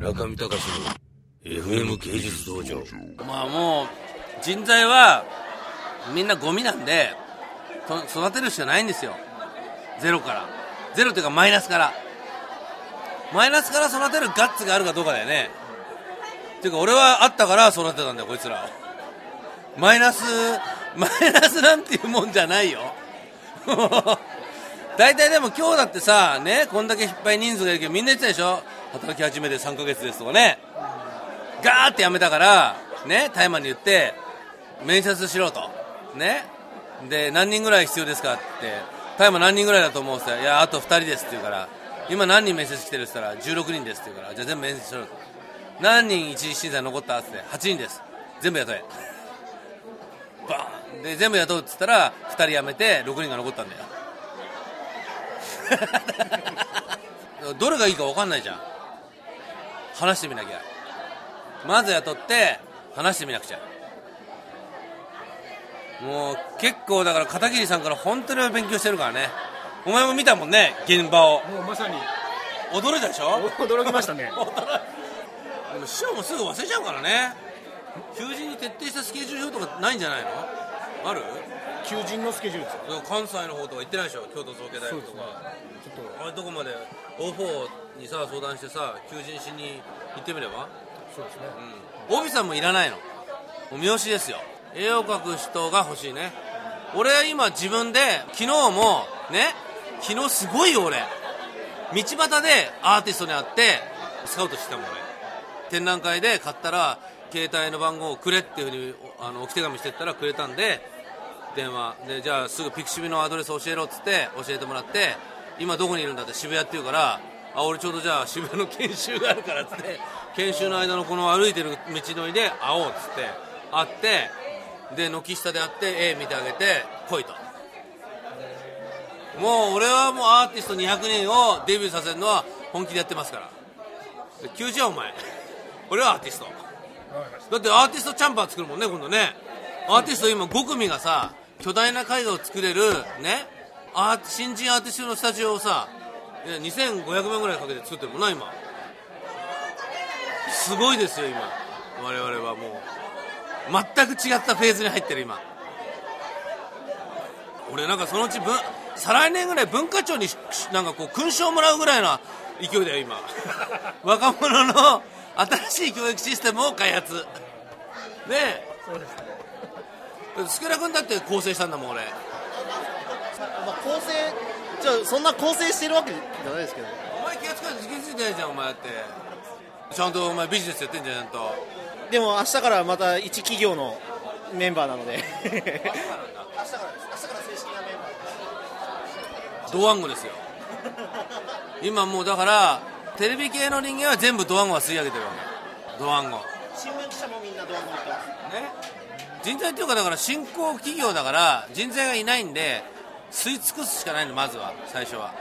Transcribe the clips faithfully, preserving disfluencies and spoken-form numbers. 中見隆の エフエム 芸術道場。まあもう人材はみんなゴミなんで育てるしかないんですよ。ゼロからゼロというかマイナスからマイナスから育てるガッツがあるかどうかだよね。てか俺はあったから育てたんだよこいつら。マイナスマイナスなんていうもんじゃないよ大体でも今日だってさ、ね、こんだけいっぱい人数がいるけどみんな言ってたでしょ、働き始めてさんかげつですとかね、ガーってやめたからね、タイマンに言って面接しろとね、で何人ぐらい必要ですかってタイマン何人ぐらいだと思うって言ったら、いやあとふたりですって言うから、今何人面接来てるって言ったらじゅうろくにんですって言うから、じゃあ全部面接しろと。何人一次審査残ったって言ってはちにんです、全部雇えバーンで全部雇うって言ったらふたり辞めてろくにんが残ったんだよどれがいいか分かんないじゃん。話してみなきゃ。まず雇って話してみなくちゃ。もう結構だから片桐さんから本当に勉強してるからね。お前も見たもんね現場を。もうまさに驚いたでしょ。驚きましたね。でも師匠もすぐ忘れちゃうからね。求人に徹底したスケジュール表とかないんじゃないの？ある？求人のスケジュール関西の方とか行ってないでしょ、京都造形大学とか、ね、ちょっとあれどこまで オーフォー にさ相談してさ求人しに行ってみれば。そうですね、うん、帯さんもいらないの、お見押しですよ。絵を描く人が欲しいね。俺は今自分で昨日もね、昨日すごいよ俺道端でアーティストに会ってスカウトしてたもんね。展覧会で買ったら携帯の番号をくれっていうふうにあの置き手紙してったらくれたんで電話で、じゃあすぐピクシブのアドレス教えろっつって教えてもらって、今どこにいるんだって渋谷って言うから、あ俺ちょうどじゃあ渋谷の研修があるからっつって研修の間のこの歩いてる道のりで会おうっつって会って、で軒下で会って絵見てあげて来いと。もう俺はもうアーティストにひゃくにんをデビューさせるのは本気でやってますから。休止はお前俺はアーティストだって、アーティストチャンバー作るもんね今度ね。アーティスト今ご組がさ巨大な絵画を作れるね、ア新人アーティストのスタジオをさにせんごひゃくまんぐらいかけて作ってるもんな今。すごいですよ今我々は。もう全く違ったフェーズに入ってる今。俺なんかそのうち再来年ぐらい文化庁になんかこう勲章もらうぐらいな勢いだよ今若者の新しい教育システムを開発ねえ。そうですね、スケラ君だって構成したんだもん俺。まあ、構成じゃあそんな構成してるわけじゃないですけど、お前気がつかないと気がついてないじゃんお前だって。ちゃんとお前ビジネスやってんじゃんちゃんと。でも明日からまた一企業のメンバーなので明日からなんだ。明日からです。明日から正式なメンバーです。ドワンゴですよ今もうだからテレビ系の人間は全部ドワンゴは吸い上げてるわけ。ドワンゴ新聞記者もみんなドワンゴってますね。人材というかだから新興企業だから人材がいないんで吸い尽くすしかないの。まずは最初は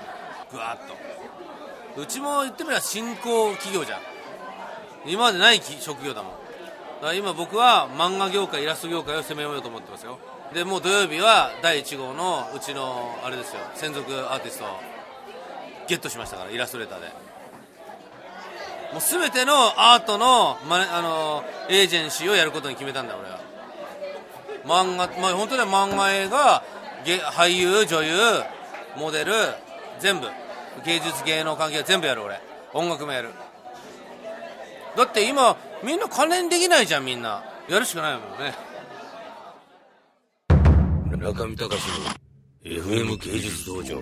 ぐわっとうちも言ってみれば新興企業じゃん、今までない職業だもん。だから今僕は漫画業界イラスト業界を攻めようと思ってますよ。でもう土曜日はだいいち号のうちのあれですよ、専属アーティストをゲットしましたからイラストレーターで。もう全てのアートの、ま、あのエージェンシーをやることに決めたんだ俺は。漫画、まあ、本当に漫画映画俳優女優モデル全部芸術芸能関係全部やる俺。音楽もやる。だって今みんな関連できないじゃん、みんなやるしかないもんね。中見隆の エフエム 芸術道場。